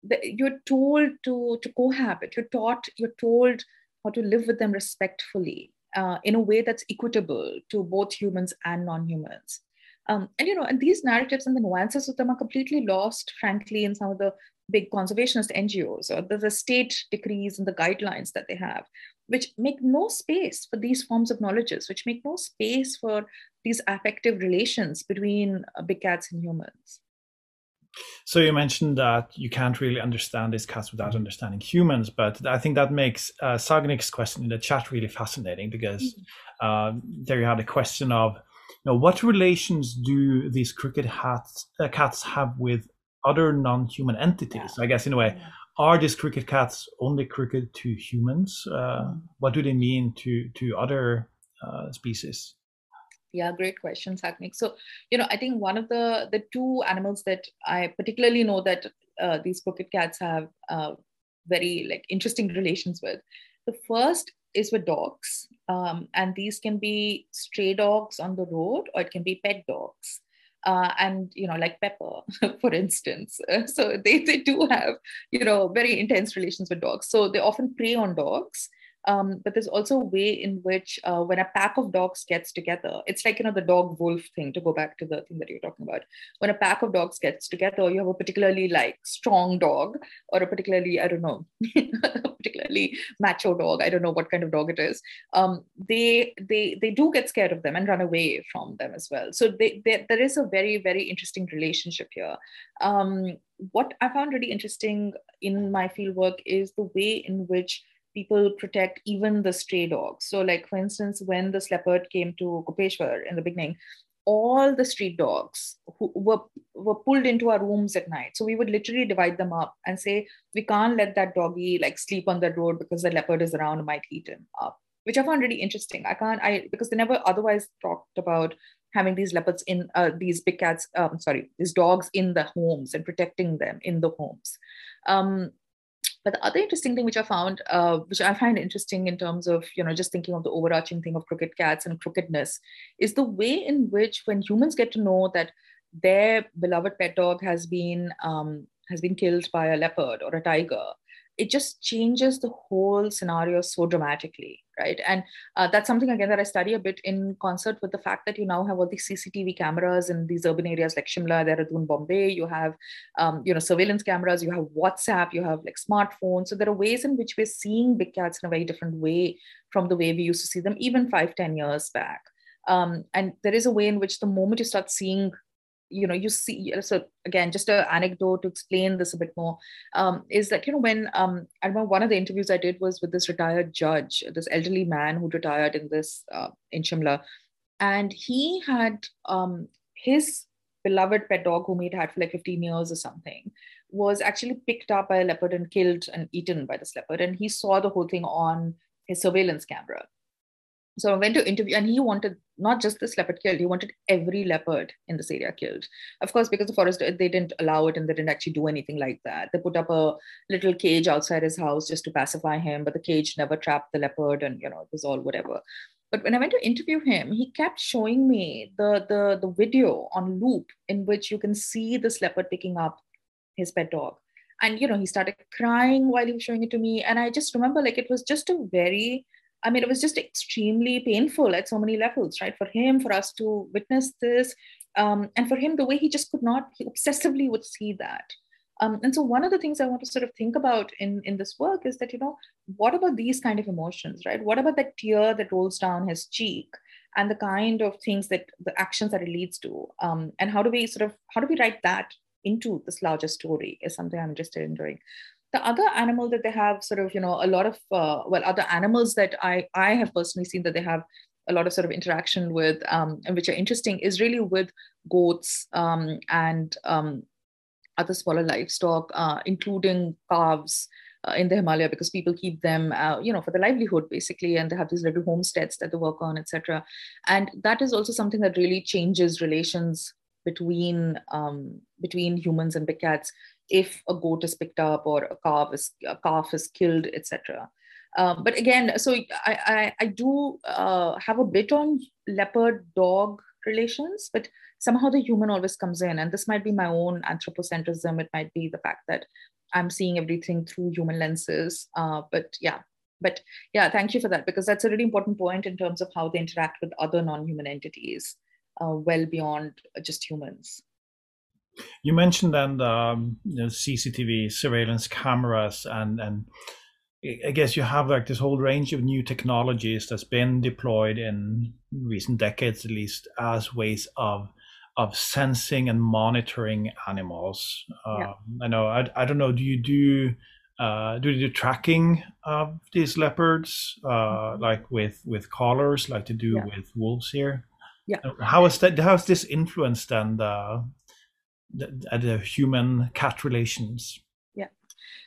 the, you're told to, to cohabit. You're taught, you're told how to live with them respectfully uh, in a way that's equitable to both humans and non-humans. Um, and, you know, and these narratives and the nuances of them are completely lost, frankly, in some of the big conservationist N G Os or the, the state decrees and the guidelines that they have, which make no space for these forms of knowledges, which make no space for these affective relations between uh, big cats and humans. So you mentioned that you can't really understand these cats without understanding humans, but I think that makes uh, Sagnik's question in the chat really fascinating, because uh, there you had a question of, you know, what relations do these crooked hats, uh, cats have with other non-human entities? Yeah. I guess in a way, yeah. Are these crooked cats only crooked to humans? Uh, mm. What do they mean to, to other uh, species? Yeah, great question, Sagnik. So, you know, I think one of the, the two animals that I particularly know that uh, these crooked cats have uh, very like interesting relations with. The first is with dogs. Um, and these can be stray dogs on the road, or it can be pet dogs. Uh, and, you know, like Pepper, for instance. So they, they do have, you know, very intense relations with dogs. So they often prey on dogs. Um, but there's also a way in which uh, when a pack of dogs gets together, it's like, you know, the dog wolf thing, to go back to the thing that you're talking about. When a pack of dogs gets together, you have a particularly like strong dog, or a particularly, I don't know, particularly macho dog. I don't know what kind of dog it is. Um, they, they, they do get scared of them and run away from them as well. So they, they, there is a very, very interesting relationship here. Um, what I found really interesting in my fieldwork is the way in which people protect even the stray dogs. So like, for instance, when this leopard came to Gopeshwar in the beginning, all the street dogs who were, were pulled into our rooms at night. So we would literally divide them up and say, we can't let that doggy like sleep on the road because the leopard is around and might eat him up, which I found really interesting. I can't, I, because they never otherwise talked about having these leopards in, uh, these big cats, um, sorry, these dogs in the homes and protecting them in the homes. Um, But the other interesting thing which I found, uh, which I find interesting in terms of, you know, just thinking of the overarching thing of crooked cats and crookedness, is the way in which when humans get to know that their beloved pet dog has been, um, has been killed by a leopard or a tiger, it just changes the whole scenario so dramatically, right? And uh, that's something, again, that I study a bit in concert with the fact that you now have all these C C T V cameras in these urban areas like Shimla, Dehradun, Bombay. You have, um, you know, surveillance cameras, you have WhatsApp, you have like smartphones. So there are ways in which we're seeing big cats in a very different way from the way we used to see them even five, ten years back. Um, and there is a way in which the moment you start seeing, you know, you see, so again, just an anecdote to explain this a bit more, um, is that, you know, when, um, I remember one of the interviews I did was with this retired judge, this elderly man who retired in this, uh, in Shimla, and he had, um, his beloved pet dog whom he'd had for like fifteen years or something, was actually picked up by a leopard and killed and eaten by this leopard. And he saw the whole thing on his surveillance camera. So I went to interview, and he wanted not just this leopard killed, he wanted every leopard in this area killed. Of course, because the forest, they didn't allow it and they didn't actually do anything like that. They put up a little cage outside his house just to pacify him, but the cage never trapped the leopard and, you know, it was all whatever. But when I went to interview him, he kept showing me the, the, the video on loop in which you can see this leopard picking up his pet dog. And, you know, he started crying while he was showing it to me. And I just remember, like, it was just a very... I mean, it was just extremely painful at so many levels, right? For him, for us to witness this, um, and for him, the way he just could not, he obsessively would see that. Um, and so one of the things I want to sort of think about in, in this work is that, you know, what about these kind of emotions, right? What about that tear that rolls down his cheek and the kind of things that, the actions that it leads to? Um, and how do we sort of, how do we write that into this larger story is something I'm interested in doing. The other animal that they have sort of, you know, a lot of, uh, well, other animals that I, I have personally seen that they have a lot of sort of interaction with, um, and which are interesting, is really with goats um, and um, other smaller livestock, uh, including calves uh, in the Himalaya, because people keep them, uh, you know, for the livelihood, basically, and they have these little homesteads that they work on, et cetera. And that is also something that really changes relations between um, between humans and big cats, if a goat is picked up or a calf is, a calf is killed, et cetera. Um, but again, so I, I, I do uh, have a bit on leopard-dog relations, but somehow the human always comes in. And this might be my own anthropocentrism. It might be the fact that I'm seeing everything through human lenses. Uh, but yeah, but yeah, thank you for that, because that's a really important point in terms of how they interact with other non-human entities, uh, well beyond just humans. You mentioned then the um, you know, C C T V surveillance cameras, and and I guess you have like this whole range of new technologies that's been deployed in recent decades, at least, as ways of of sensing and monitoring animals. Um, yeah. I know. I I don't know. Do you do uh, do you do tracking of these leopards, uh, mm-hmm. like with with collars, like to do yeah. with wolves here? Yeah. How is that? How is this influenced then the The, the human cat relations? Yeah.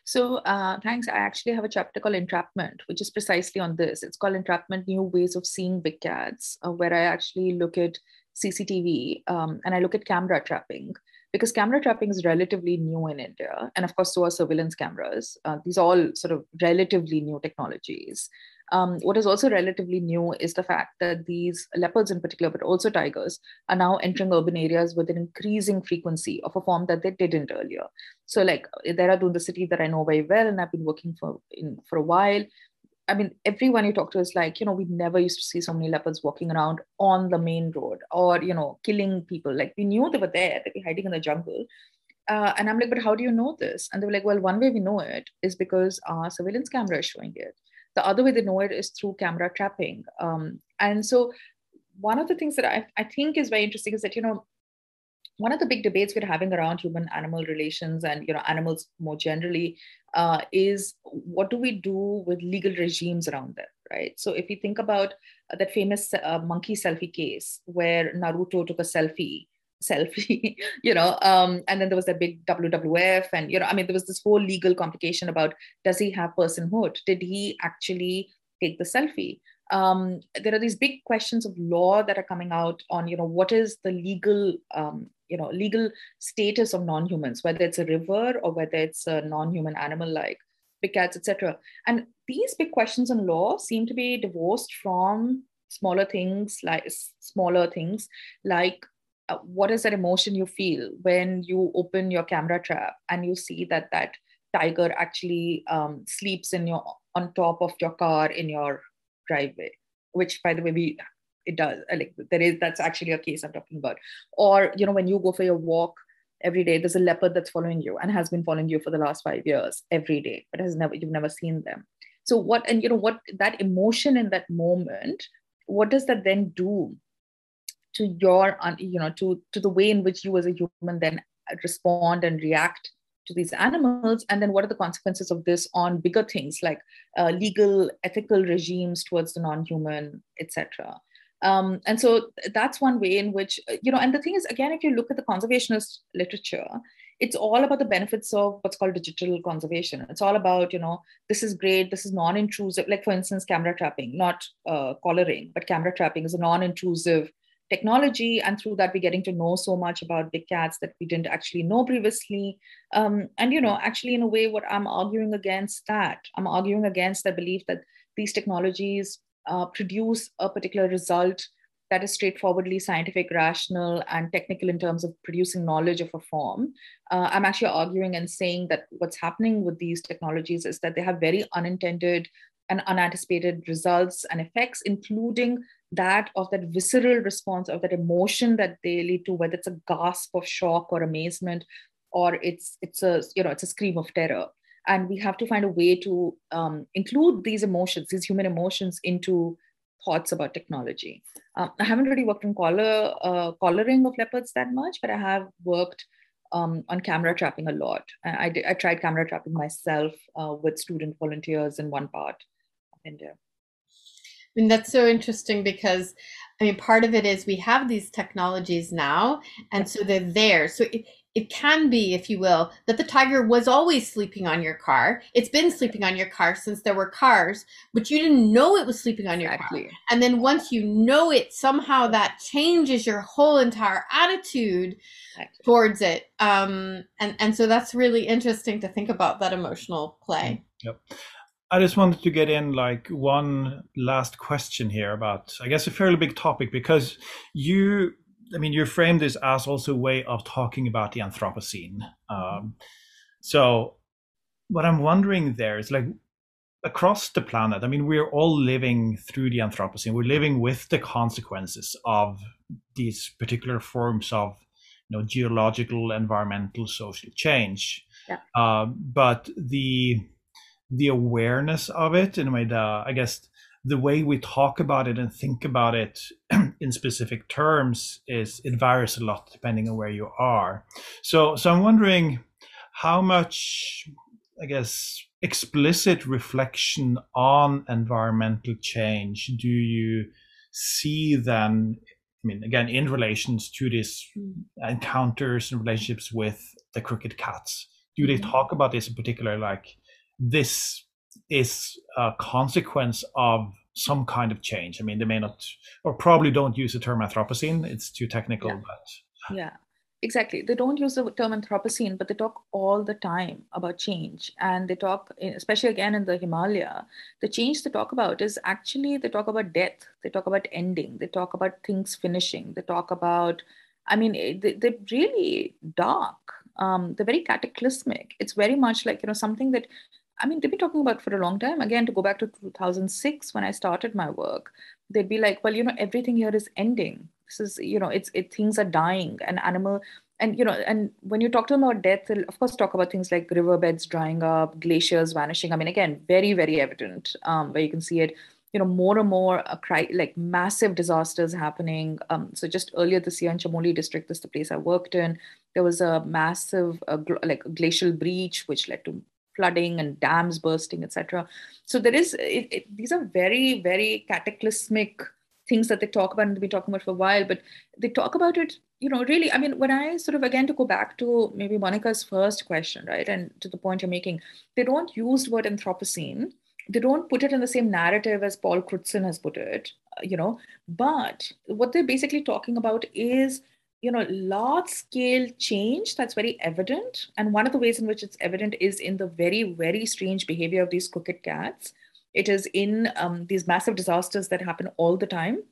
So uh, thanks. I actually have a chapter called Entrapment, which is precisely on this. It's called Entrapment, New Ways of Seeing Big Cats, uh, where I actually look at C C T V um, and I look at camera trapping, because camera trapping is relatively new in India. And of course, so are surveillance cameras. Uh, these are all sort of relatively new technologies. Um, what is also relatively new is the fact that these leopards in particular, but also tigers, are now entering urban areas with an increasing frequency of a form that they didn't earlier. So like Dehradun, the city that I know very well and I've been working for in for a while, I mean, everyone you talk to is like, you know, we never used to see so many leopards walking around on the main road or, you know, killing people. Like, we knew they were there, they were hiding in the jungle. Uh, and I'm like, but how do you know this? And they were like, well, one way we know it is because our surveillance camera is showing it. The other way they know it is through camera trapping. Um, and so one of the things that I, I think is very interesting is that, you know, one of the big debates we're having around human-animal relations and, you know, animals more generally uh, is what do we do with legal regimes around them, right? So if you think about that famous uh, monkey selfie case where Naruto took a selfie, selfie, you know, um, and then there was that big W W F and, you know, I mean, there was this whole legal complication about, does he have personhood? Did he actually take the selfie? Um, there are these big questions of law that are coming out on, you know, what is the legal, um, you know, legal status of non-humans, whether it's a river or whether it's a non-human animal like big cats, et cetera. And these big questions on law seem to be divorced from smaller things like smaller things like uh, what is that emotion you feel when you open your camera trap and you see that that tiger actually um, sleeps in your on top of your car in your driveway, which by the way, we, it does, like there is, that's actually a case I'm talking about. Or, you know, when you go for your walk every day, there's a leopard that's following you and has been following you for the last five years every day, but has never, you've never seen them. So what, and you know, what that emotion in that moment, what does that then do to your, you know, to, to the way in which you as a human then respond and react to these animals, and then what are the consequences of this on bigger things like uh, legal, ethical regimes towards the non-human, et cetera. Um, and so that's one way in which, you know, and the thing is, again, if you look at the conservationist literature, it's all about the benefits of what's called digital conservation. It's all about, you know, this is great, this is non-intrusive, like for instance, camera trapping, not uh, collaring, but camera trapping is a non-intrusive technology, and through that we're getting to know so much about big cats that we didn't actually know previously. Um, and you know, actually in a way what I'm arguing against that, I'm arguing against the belief that these technologies uh, produce a particular result that is straightforwardly scientific, rational, and technical in terms of producing knowledge of a form. Uh, I'm actually arguing and saying that what's happening with these technologies is that they have very unintended and unanticipated results and effects, including that of that visceral response of that emotion that they lead to, whether it's a gasp of shock or amazement, or it's it's a you know it's a scream of terror. And we have to find a way to um, include these emotions, these human emotions, into thoughts about technology. Um, I haven't really worked on collar uh, collaring of leopards that much, but I have worked um, on camera trapping a lot. I I, did, I tried camera trapping myself uh, with student volunteers in one part of India. I mean, that's so interesting because, I mean, part of it is we have these technologies now, and so they're there. So it, it can be, if you will, that the tiger was always sleeping on your car. It's been sleeping on your car since there were cars, but you didn't know it was sleeping on your exactly. car. And then once you know it, somehow that changes your whole entire attitude exactly. towards it. Um, and, and so that's really interesting to think about that emotional play. Yep. I just wanted to get in like one last question here about, I guess, a fairly big topic, because you, I mean, you framed this as also a way of talking about the Anthropocene. Um, so what I'm wondering there is, like, across the planet, I mean, we're all living through the Anthropocene. We're living with the consequences of these particular forms of, you know, geological, environmental, social change. Yeah. Uh, but the... the awareness of it, and the, I guess the way we talk about it and think about it in specific terms is, it varies a lot depending on where you are. So, so I'm wondering how much, I guess, explicit reflection on environmental change do you see then, I mean, again, in relations to these encounters and relationships with the Crooked Cats? Do they talk about this in particular, like, this is a consequence of some kind of change? I mean, they may not, or probably don't use the term Anthropocene. It's too technical. Yeah. But yeah, exactly. They don't use the term Anthropocene, but they talk all the time about change. And they talk, especially again in the Himalaya, the change they talk about is actually, they talk about death. They talk about ending. They talk about things finishing. They talk about, I mean, they, they're really dark. Um, they're very cataclysmic. It's very much like, you know, something that, I mean, they've been talking about for a long time. Again, to go back to two thousand six, when I started my work, they'd be like, well, you know, everything here is ending. This is, you know, it's it, things are dying, and animal, and, you know, and when you talk to them about death, they'll of course talk about things like riverbeds drying up, glaciers vanishing. I mean, again, very, very evident um, where you can see it. you know, more and more a cri- like massive disasters happening. Um, so just earlier this year in Chamoli District, this is the place I worked in, there was a massive uh, gl- like glacial breach, which led to flooding and dams bursting, et cetera. So there is, it, it, these are very, very cataclysmic things that they talk about, and they've been talking about for a while, but they talk about it, you know, really, I mean, when I sort of, again, to go back to maybe Monica's first question, right, and to the point you're making, they don't use the word Anthropocene. They don't put it in the same narrative as Paul Crutzen has put it, you know, but what they're basically talking about is, you know, large scale change that's very evident. And one of the ways in which it's evident is in the very, very strange behavior of these crooked cats. It is in um, these massive disasters that happen all the time.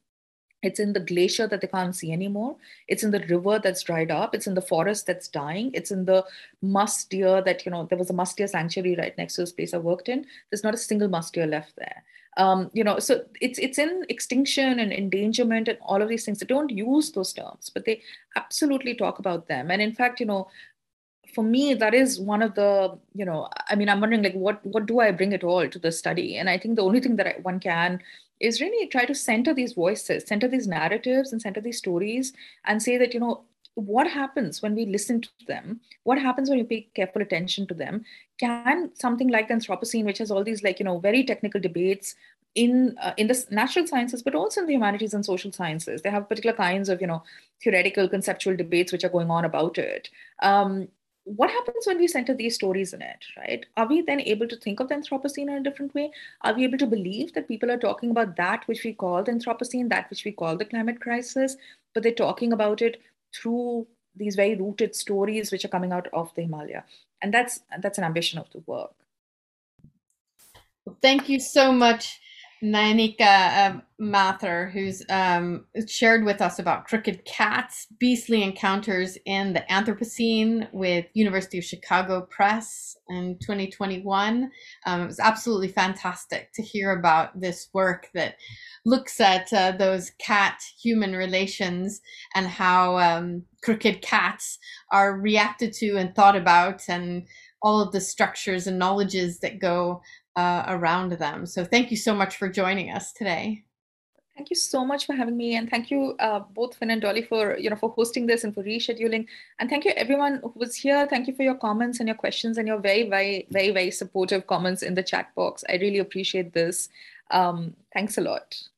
It's in the glacier that they can't see anymore. It's in the river that's dried up. It's in the forest that's dying. It's in the musk deer that, you know, there was a musk deer sanctuary right next to this place I worked in. There's not a single musk deer left there. Um, you know, so it's it's in extinction and endangerment and all of these things. They don't use those terms, but they absolutely talk about them. And in fact, you know, for me, that is one of the, you know, I mean, I'm wondering, like, what, what do I bring at all to the study? And I think the only thing that I, one can is really try to center these voices, center these narratives and center these stories and say that, you know, what happens when we listen to them? What happens when you pay careful attention to them? Can something like the Anthropocene, which has all these, like, you know, very technical debates in uh, in the natural sciences, but also in the humanities and social sciences, they have particular kinds of, you know, theoretical conceptual debates which are going on about it. Um, What happens when we center these stories in it, right? Are we then able to think of the Anthropocene in a different way? Are we able to believe that people are talking about that which we call the Anthropocene, that which we call the climate crisis, but they're talking about it through these very rooted stories which are coming out of the Himalaya? And that's, that's an ambition of the work. Thank you so much, Nayanika um, Mathur, who's um, shared with us about Crooked Cats, Beastly Encounters in the Anthropocene with University of Chicago Press in twenty twenty-one. Um, it was absolutely fantastic to hear about this work that looks at uh, those cat-human relations and how um, crooked cats are reacted to and thought about, and all of the structures and knowledges that go Uh, around them. So thank you so much for joining us today. Thank you so much for having me, and thank you uh, both Finn and Dolly for you know for hosting this and for rescheduling. And thank you everyone who was here. Thank you for your comments and your questions and your very very very very supportive comments in the chat box. I really appreciate this. Um, thanks a lot.